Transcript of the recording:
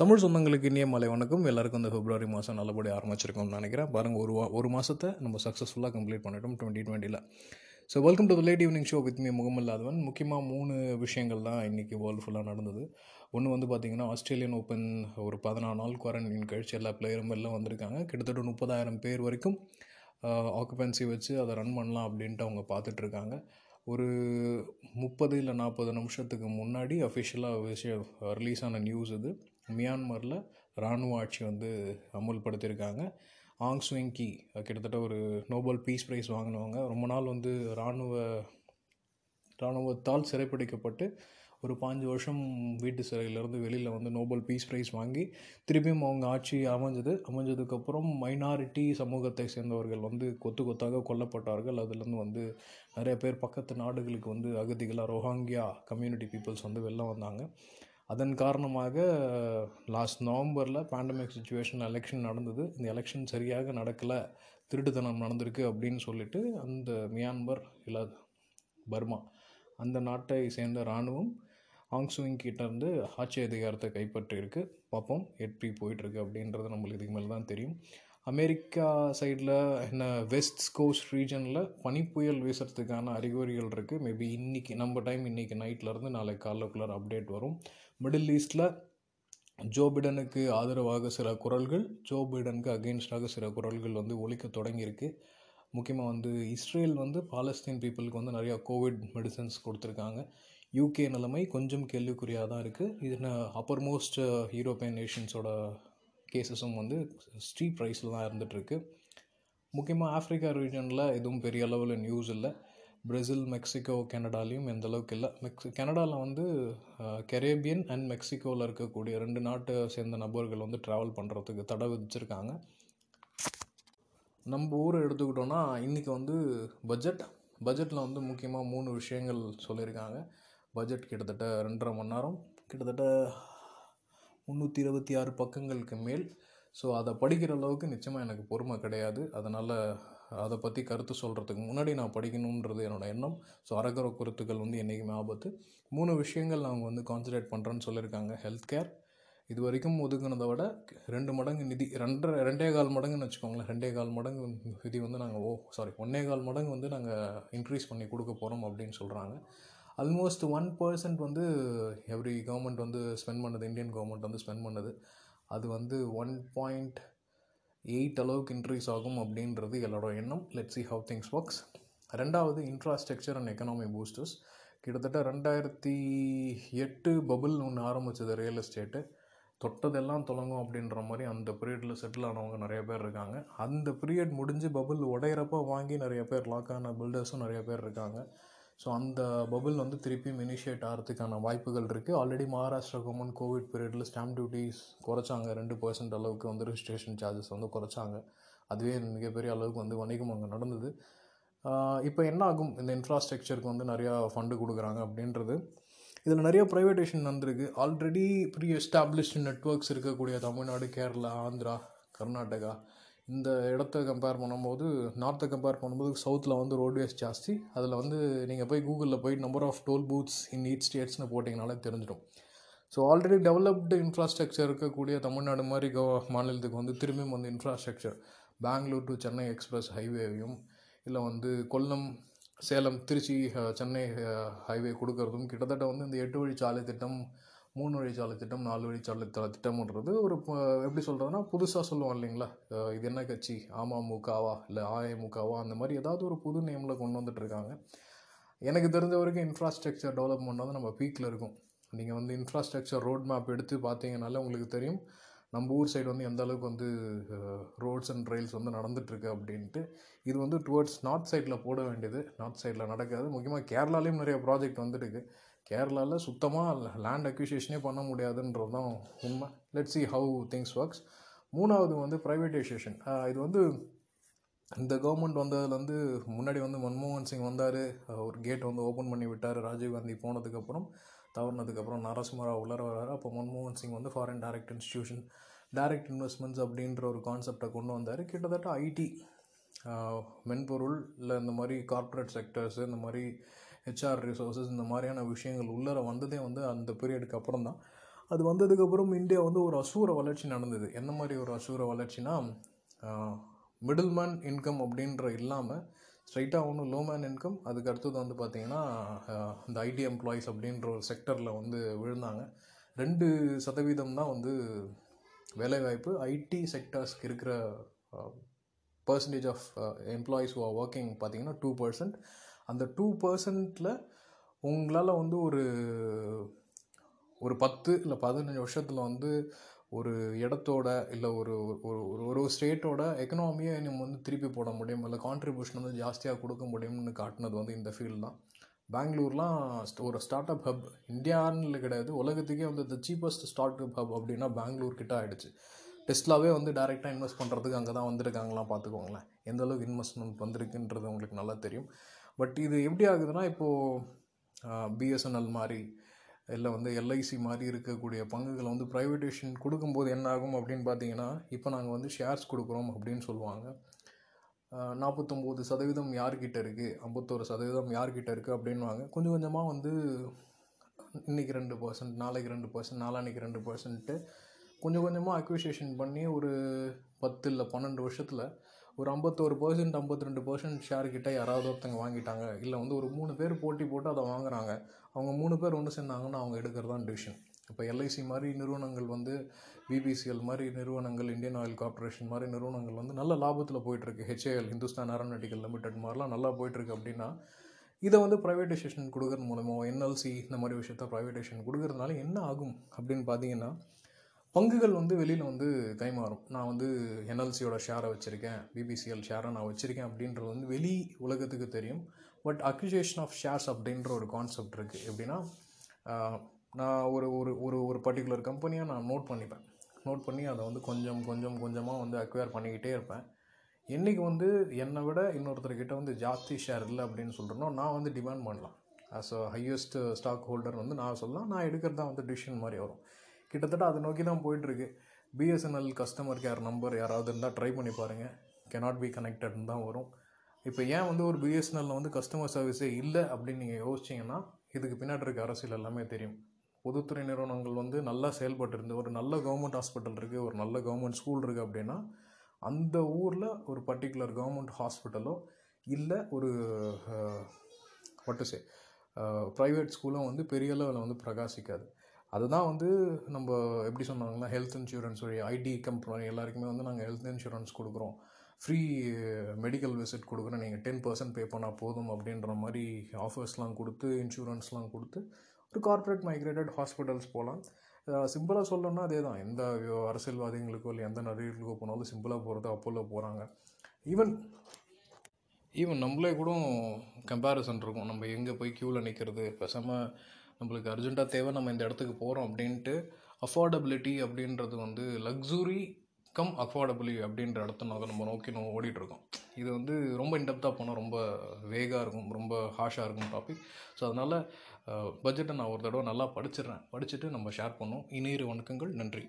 தமிழ் சொந்தங்களுக்கு இனிய மாலை வணக்கம். எல்லாருக்கும் இந்த பிப்ரவரி மாதம் நல்லபடியாக ஆரம்பிச்சிருக்கோம்னு நினைக்கிறேன். பாருங்கள், ஒரு மாதத்தை நம்ம சக்ஸஸ்ஃபுல்லாக கம்ப்ளீட் பண்ணிட்டோம் 2020. So welcome to the late evening show with me முகமல்லாதவன். முக்கியமாக 3 விஷயங்கள் தான் இன்றைக்கி வேர்ல்டு ஃபுல்லாக நடந்தது. ஒன்று வந்து பார்த்திங்கன்னா, ஆஸ்திரேலியன் ஓப்பன் ஒரு 14 நாள் குவாரண்டைன் கழிச்சு எல்லா பிளேயரும் எல்லாம் வந்திருக்காங்க. கிட்டத்தட்ட 30,000 பேர் வரைக்கும் ஆக்குபென்சி வச்சு அதை ரன் பண்ணலாம் அப்படின்ட்டு அவங்க பார்த்துட்ருக்காங்க. ஒரு 30 இல்லை 40 நிமிஷத்துக்கு முன்னாடி அஃபிஷியலாக விஷயம் ரிலீஸ் ஆன நியூஸ் இது. மியான்மரில் இராணுவ ஆட்சி வந்து அமுல்படுத்தியிருக்காங்க. ஆங் ஸ்விங் கீ கிட்டத்தட்ட ஒரு நோபல் பீஸ் ப்ரைஸ் வாங்கினவங்க. ரொம்ப நாள் வந்து இராணுவத்தால் சிறைப்பிடிக்கப்பட்டு ஒரு 5 வருஷம் வீட்டு சிறையிலேருந்து வெளியில் வந்து நோபல் பீஸ் ப்ரைஸ் வாங்கி திருப்பியும் அவங்க ஆட்சி அமைஞ்சதுக்கப்புறம் மைனாரிட்டி சமூகத்தை சேர்ந்தவர்கள் வந்து கொத்து கொத்தாக கொல்லப்பட்டார்கள். அதுலேருந்து வந்து நிறைய பேர் பக்கத்து நாடுகளுக்கு வந்து அகதிகளாக ரோஹாங்கியா கம்யூனிட்டி பீப்புள்ஸ் வந்து வெளில வந்தாங்க. அதன் காரணமாக லாஸ்ட் நவம்பரில் பேண்டமிக் சுச்சுவேஷன் எலெக்ஷன் நடந்தது. இந்த எலெக்ஷன் சரியாக நடக்கலை, திருட்டுத்தனம் நடந்திருக்கு அப்படின்னு சொல்லிட்டு அந்த மியான்மர் இல்லை பர்மா அந்த நாட்டை சேர்ந்த இராணுவம் ஆங் ஸ்விங் கீட்டேருந்து ஆட்சி அதிகாரத்தை கைப்பற்றியிருக்கு. பார்ப்போம் எப்படி போயிட்டுருக்கு அப்படின்றது நம்மளுக்கு இதுக்கு மேலே தான் தெரியும். அமெரிக்கா சைடில் என்ன வெஸ்ட் கோஸ்ட் ரீஜனில் பனிப்புயல் வீசுறதுக்கான அறிகுறிகள் இருக்குது. மேபி இன்றைக்கி நம்ம டைம் இன்றைக்கி நைட்லேருந்து நாளை காலைக்குள்ளார் அப்டேட் வரும். மிடில் ஈஸ்டில் ஜோ பிடனுக்கு ஆதரவாக சில குரல்கள், ஜோ பிடனுக்கு அகெயின்ஸ்டாக சில குரல்கள் வந்து ஒலிக்க தொடங்கியிருக்கு. முக்கியமாக வந்து இஸ்ரேல் வந்து பாலஸ்தீன் பீப்புளுக்கு வந்து நிறையா கோவிட் மெடிசன்ஸ் கொடுத்துருக்காங்க. யூகே நிலைமை கொஞ்சம் கேள்விக்குறியாக தான் இருக்குது. இது அப்பர் மோஸ்ட் யூரோப்பியன் நேஷன்ஸோட கேஸஸும் வந்து ஸ்ட்ரீட் ரைஸில் தான் இருந்துகிட்ருக்கு. முக்கியமாக ஆஃப்ரிக்கா ரீஜனில் எதுவும் பெரிய அளவில் நியூஸ் இல்லை. பிரேசில், மெக்சிகோ, கனடாலையும் எந்த அளவுக்கு இல்லை. கனடாவில் வந்து கரேபியன் அண்ட் மெக்சிகோவில் இருக்கக்கூடிய 2 நாட்டை சேர்ந்த நபர்கள் வந்து ட்ராவல் பண்ணுறதுக்கு தடை விதிச்சிருக்காங்க. நம்ம ஊரை எடுத்துக்கிட்டோன்னா இன்றைக்கி வந்து பட்ஜெட்டில் வந்து முக்கியமாக 3 விஷயங்கள் சொல்லியிருக்காங்க. பட்ஜெட் கிட்டத்தட்ட 2.5 மணி நேரம், கிட்டத்தட்ட 326 பக்கங்களுக்கு மேல். ஸோ அதை படிக்கிற அளவுக்கு நிச்சயமாக எனக்கு பொறுமை கிடையாது. அதனால் அதை பற்றி கருத்து சொல்கிறதுக்கு முன்னாடி நான் படிக்கணுன்றது என்னோடய எண்ணம். ஸோ அரகர கருத்துக்கள் வந்து என்றைக்குமே ஆபத்து. 3 விஷயங்கள் அவங்க வந்து கான்சன்ட்ரேட் பண்ணுறேன்னு சொல்லியிருக்காங்க. ஹெல்த் கேர் இது வரைக்கும் ஒதுக்குனதை விட 2 மடங்கு நிதி, 2.25 மடங்குன்னு வச்சுக்கோங்களேன். 2.25 மடங்கு நிதி வந்து நாங்கள் 1.25 மடங்கு வந்து நாங்கள் இன்க்ரீஸ் பண்ணி கொடுக்க போகிறோம் அப்படின்னு சொல்கிறாங்க. ஆல்மோஸ்ட் 1% வந்து எவ்ரி கவர்மெண்ட் வந்து ஸ்பெண்ட் பண்ணுது, இந்தியன் கவர்மெண்ட் வந்து ஸ்பெண்ட் பண்ணுது. அது வந்து 1.8 அளவுக்கு இன்க்ரீஸ் ஆகும் அப்படின்றது எல்லாரோட எண்ணம். Let's see how things works. 2வது இன்ஃப்ராஸ்ட்ரக்சர் அண்ட் எக்கனாமி பூஸ்டர்ஸ். கிட்டத்தட்ட 2008 பபுள் ஒன்று ஆரம்பித்தது ரியல் எஸ்டேட்டு, தொட்டதெல்லாம் தொடங்கும் அப்படின்ற மாதிரி அந்த பீரியடில் செட்டில் ஆனவங்க நிறைய பேர் இருக்காங்க. அந்த பீரியட் முடிஞ்சு பபுள் உடையிறப்ப வாங்கி நிறைய பேர் லாக் ஆன பில்டர்ஸும் நிறைய பேர் இருக்காங்க. ஸோ அந்த பபுள் வந்து திருப்பியும் இனிஷியேட் ஆகிறதுக்கான வாய்ப்புகள் இருக்குது. ஆல்ரெடி மகாராஷ்டிரா கவர்மெண்ட் கோவிட் பீரியடில் ஸ்டாம்ப் டியூட்டிஸ் குறைச்சாங்க. 2% அளவுக்கு வந்து ரிஜிஸ்ட்ரேஷன் சார்ஜஸ் வந்து குறைச்சாங்க. அதுவே மிகப்பெரிய அளவுக்கு வந்து வணிகம் அங்கே நடந்தது. இப்போ என்ன ஆகும், இந்த இன்ஃப்ராஸ்ட்ரக்சருக்கு வந்து நிறையா ஃபண்டு கொடுக்குறாங்க அப்படின்றது. இதில் நிறைய ப்ரைவேட்டேஷன் வந்திருக்கு. ஆல்ரெடி ப்ரீ எஸ்டாப்ளிஷ்டு நெட்வொர்க்ஸ் இருக்கக்கூடிய தமிழ்நாடு, கேரளா, ஆந்திரா, கர்நாடகா இந்த இடத்த கம்பேர் பண்ணும்போது, நார்த்தை கம்பேர் பண்ணும்போது சவுத்தில் வந்து ரோட்வேஸ் ஜாஸ்தி. அதில் வந்து நீங்கள் போய் கூகுளில் போய் number of toll booths in each ஸ்டேட்ஸ்னு போட்டிங்கனாலே தெரிஞ்சிடும். ஸோ ஆல்ரெடி டெவலப்டு இன்ஃப்ராஸ்ட்ரக்சர் இருக்கக்கூடிய தமிழ்நாடு மாதிரி மாநிலத்துக்கு வந்து திரும்பியும் வந்து infrastructure Bangalore to Chennai express ஹைவேவையும் இல்லை வந்து கொல்லம், சேலம், திருச்சி, சென்னை ஹைவே கொடுக்கறதும் கிட்டத்தட்ட வந்து இந்த 8 வழிச்சாலை திட்டம், 3 வழிச்சாலை திட்டம், 4 வழிச்சாலை திட்டம்ன்றது ஒரு எப்படி சொல்கிறதுனா புதுசாக சொல்லுவோம் இல்லைங்களா. இது என்ன கட்சி, அமமுகவா இல்லை அஇமுகவா, அந்த மாதிரி ஏதாவது ஒரு புது நேமில் கொண்டு வந்துட்டுருக்காங்க. எனக்கு தெரிஞ்ச வரைக்கும் இன்ஃப்ராஸ்ட்ரக்சர் டெவலப்மெண்ட் வந்து நம்ம பீக்கில் இருக்கும். நீங்கள் வந்து இன்ஃப்ராஸ்ட்ரக்சர் ரோட் மேப் எடுத்து பார்த்தீங்கனால உங்களுக்கு தெரியும் நம்ம ஊர் சைடு வந்து எந்த அளவுக்கு வந்து ரோட்ஸ் அண்ட் ட்ரெயில்ஸ் வந்து நடந்துகிட்ருக்கு அப்படின்ட்டு. இது வந்து டுவர்ட்ஸ் நார்த் சைடில் போட வேண்டியது நார்த் சைடில் நடக்காது. முக்கியமாக கேரளாலேயும் நிறைய ப்ராஜெக்ட் வந்துட்டுருக்கு. கேரளாவில் சுத்தமாக லேண்ட் அக்யூசிஷனே பண்ண முடியாதுன்றது தான் உண்மை. Let's see how things works. 3வது வந்து ப்ரைவேட்டைசேஷன். இது வந்து இந்த கவர்மெண்ட் வந்ததில் வந்து முன்னாடி வந்து மன்மோகன் சிங் வந்தார், ஒரு கேட் வந்து ஓப்பன் பண்ணி விட்டார். ராஜீவ்காந்தி போனதுக்கப்புறம் தவறுனதுக்கப்புறம் நரசிம்மராவ் உள்ளர வர்றாரு. அப்போ மன்மோகன் சிங் வந்து foreign direct institution, direct investments அப்படின்ற ஒரு கான்செப்டை கொண்டு வந்தார். கிட்டத்தட்ட ஐடி, மென்பொருள் இல்லை இந்த மாதிரி கார்ப்பரேட் செக்டர்ஸு, இந்த மாதிரி HR ரிசோர்ஸஸ், இந்த மாதிரியான விஷயங்கள் உள்ளர வந்ததே வந்து அந்த பீரியடுக்கு அப்புறம் தான். அது வந்ததுக்கப்புறம் இந்தியா வந்து ஒரு அசூர வளர்ச்சி நடந்தது. என்ன மாதிரி ஒரு அசூர வளர்ச்சினா, மிடில்மேன் இன்கம் அப்படின்ற இல்லாமல் ஸ்ட்ரைட்டாக ஒன்று லோமேன் இன்கம், அதுக்கு அடுத்தது வந்து பார்த்திங்கன்னா இந்த ஐடி எம்ப்ளாயீஸ் அப்படின்ற ஒரு செக்டரில் வந்து விழுந்தாங்க. 2% தான் வந்து வேலைவாய்ப்பு ஐடி செக்டர்ஸ்க்கு இருக்கிற percentage of employees who are working பார்த்திங்கன்னா 2%. அந்த 2%ல் உங்களால் வந்து ஒரு 10 இல்லை 15 வருஷத்தில் வந்து ஒரு இடத்தோட இல்லை ஒரு ஒரு ஸ்டேட்டோட எக்கனாமியை நம்ம வந்து திருப்பி போட முடியும், இல்லை கான்ட்ரிபியூஷன் வந்து ஜாஸ்தியாக கொடுக்க முடியும்னு காட்டினது வந்து இந்த ஃபீல்டு தான். பெங்களூர்லாம் ஒரு ஸ்டார்ட் அப் ஹப், இந்தியான்னு கிடையாது உலகத்துக்கே வந்து the cheapest start up hub அப்படின்னா பெங்களூர் கிட்ட ஆகிடுச்சு. டெஸ்லாவே வந்து டைரெக்டாக இன்வெஸ்ட் பண்ணுறதுக்கு அங்கே தான் வந்திருக்காங்களாம். பார்த்துக்கோங்களேன் எந்தளவுக்கு இன்வெஸ்ட்மெண்ட் வந்திருக்குன்றது உங்களுக்கு நல்லா தெரியும். பட் இது எப்படி ஆகுதுன்னா, இப்போது பிஎஸ்என்எல் மாதிரி இல்லை வந்து எல்ஐசி மாதிரி இருக்கக்கூடிய பங்குகளை வந்து ப்ரைவேட்டேஷன் கொடுக்கும்போது என்ன ஆகும் அப்படின்னு பார்த்தீங்கன்னா, இப்போ நாங்கள் வந்து ஷேர்ஸ் கொடுக்குறோம் அப்படின்னு சொல்லுவாங்க. 49% யார்கிட்ட இருக்குது, 51% யார்கிட்ட இருக்குது அப்படின்வாங்க. கொஞ்சம் கொஞ்சமாக வந்து இன்றைக்கி 2%, நாளைக்கு 2%, நாளான்னைக்கு 2%, கொஞ்சம் கொஞ்சமாக அக்விசேஷன் பண்ணி ஒரு 10 இல்லை 12 வருஷத்தில் ஒரு 51%, 52% ஷேர்கிட்ட யாராவது ஒருத்தங்க வாங்கிட்டாங்க, இல்லை வந்து ஒரு 3 பேர் போட்டி போட்டு அதை வாங்குகிறாங்க. அவங்க 3 பேர் ஒன்று சேர்ந்தாங்கன்னா அவங்க எடுக்கிறதான் டிசிஷன். இப்போ எல்ஐசி மாதிரி நிறுவனங்கள் வந்து, பிபிசிஎல் மாதிரி நிறுவனங்கள், இந்தியன் ஆயில் கார்பரேஷன் மாதிரி நிறுவனங்கள் வந்து நல்ல லாபத்தில் போயிட்டுருக்கு. ஹெச்ஏஎல், ஹிந்துஸ்தான் ஏரோநாட்டிக்கல் லிமிடெட் மாதிரிலாம் நல்லா போயிட்டுருக்கு. அப்படின்னா இதை வந்து ப்ரைவேட்டைசேஷன் கொடுக்குறது மூலமோ, என்எல்சி இந்த மாதிரி விஷயத்த ப்ரைவேட்டைசேஷன் கொடுக்குறதுனால என்ன ஆகும் அப்படின்னு பார்த்தீங்கன்னா, பங்குகள் வந்து வெளியில் வந்து கைமாறும். நான் வந்து என்எல்சியோட ஷேரை வச்சுருக்கேன், பிபிசிஎல் ஷேரை நான் வச்சுருக்கேன் அப்படின்றது வந்து வெளி உலகத்துக்கு தெரியும். பட் அக்விசேஷன் ஆஃப் ஷேர்ஸ் அப்படின்ற ஒரு கான்செப்ட் இருக்குது. எப்படின்னா, நான் ஒரு ஒரு ஒரு பர்டிகுலர் கம்பெனியாக நான் நோட் பண்ணிப்பேன். நோட் பண்ணி அதை வந்து கொஞ்சமாக வந்து அக்வயர் பண்ணிக்கிட்டே இருப்பேன். என்றைக்கு வந்து என்னை விட இன்னொருத்தர்கிட்ட வந்து ஜாஸ்தி ஷேர் இல்லை அப்படின்னு சொல்கிறேன்னா, நான் வந்து டிமாண்ட் பண்ணலாம். As a highest stock holder வந்து நான் சொல்லலாம், நான் எடுக்கிறதா வந்து டிசிஷன் மாதிரி வரும். கிட்டத்தட்ட அதை நோக்கி தான் போயிட்டுருக்கு. பிஎஸ்என்எல் கஸ்டமர் கேர் நம்பர் யாராவது இருந்தால் ட்ரை பண்ணி பாருங்கள், cannot be connectedன்னு தான் வரும். இப்போ ஏன் வந்து ஒரு பிஎஸ்என்எல்லில் வந்து கஸ்டமர் சர்வீஸே இல்லை அப்படின்னு நீங்கள் யோசிச்சிங்கன்னா, இதுக்கு பின்னாடி இருக்க அரசியல் எல்லாமே தெரியும். பொதுத்துறை நிறுவனங்கள் வந்து நல்லா செயல்பட்டு இருந்து, ஒரு நல்ல கவர்மெண்ட் ஹாஸ்பிட்டல் இருக்குது, ஒரு நல்ல கவர்மெண்ட் ஸ்கூல் இருக்குது அப்படின்னா, அந்த ஊரில் ஒரு பர்டிகுலர் கவர்மெண்ட் ஹாஸ்பிட்டலோ இல்லை ஒரு ப்ரைவேட் ஸ்கூலோ வந்து பெரிய அளவில் வந்து பிரகாசிக்காது. அதுதான் வந்து நம்ம எப்படி சொன்னாங்கன்னா, ஹெல்த் இன்சூரன்ஸ் வழி ஐடி கம்பெனி எல்லாருக்குமே வந்து நாங்கள் ஹெல்த் இன்சூரன்ஸ் கொடுக்குறோம், ஃப்ரீ மெடிக்கல் விசிட் கொடுக்குறோம், நீங்கள் 10% பே பண்ணால் போதும் அப்படின்ற மாதிரி ஆஃபர்ஸ்லாம் கொடுத்து, இன்சூரன்ஸ்லாம் கொடுத்து ஒரு கார்ப்பரேட் மைக்ரேட்டட் ஹாஸ்பிட்டல்ஸ் போகலாம். சிம்பிளாக சொல்லணும்னா அதே தான். எந்த அரசியல்வாதிகளுக்கோ இல்லை எந்த நடிகர்களுக்கோ போனாலும் சிம்பிளாக போகிறது அப்போல்லாம் போகிறாங்க. ஈவன் நம்மளே கூட கம்பேரிசன் இருக்கும். நம்ம எங்கே போய் க்யூவில் நிற்கிறது, பேசாமல் நம்மளுக்கு அர்ஜென்ட்டாக தேவை, நம்ம இந்த இடத்துக்கு போகிறோம் அப்படின்ட்டு. அஃபோர்டபிலிட்டி அப்படின்றது வந்து லக்ஸுரி கம் அஃபோர்டபிளி அப்படின்ற இடத்த நம்ம நோக்கி நம்ம ஓடிட்டுருக்கோம். இது வந்து ரொம்ப இன்டெப்த்தாக போனால் ரொம்ப வேகாக இருக்கும், ரொம்ப ஹாஷாக இருக்கும் டாபிக். ஸோ அதனால் பட்ஜெட்டை நான் ஒரு தடவை நல்லா படிச்சிடுறேன். படிச்சுட்டு நம்ம ஷேர் பண்ணுவோம். இனியிரு வணக்கங்கள், நன்றி.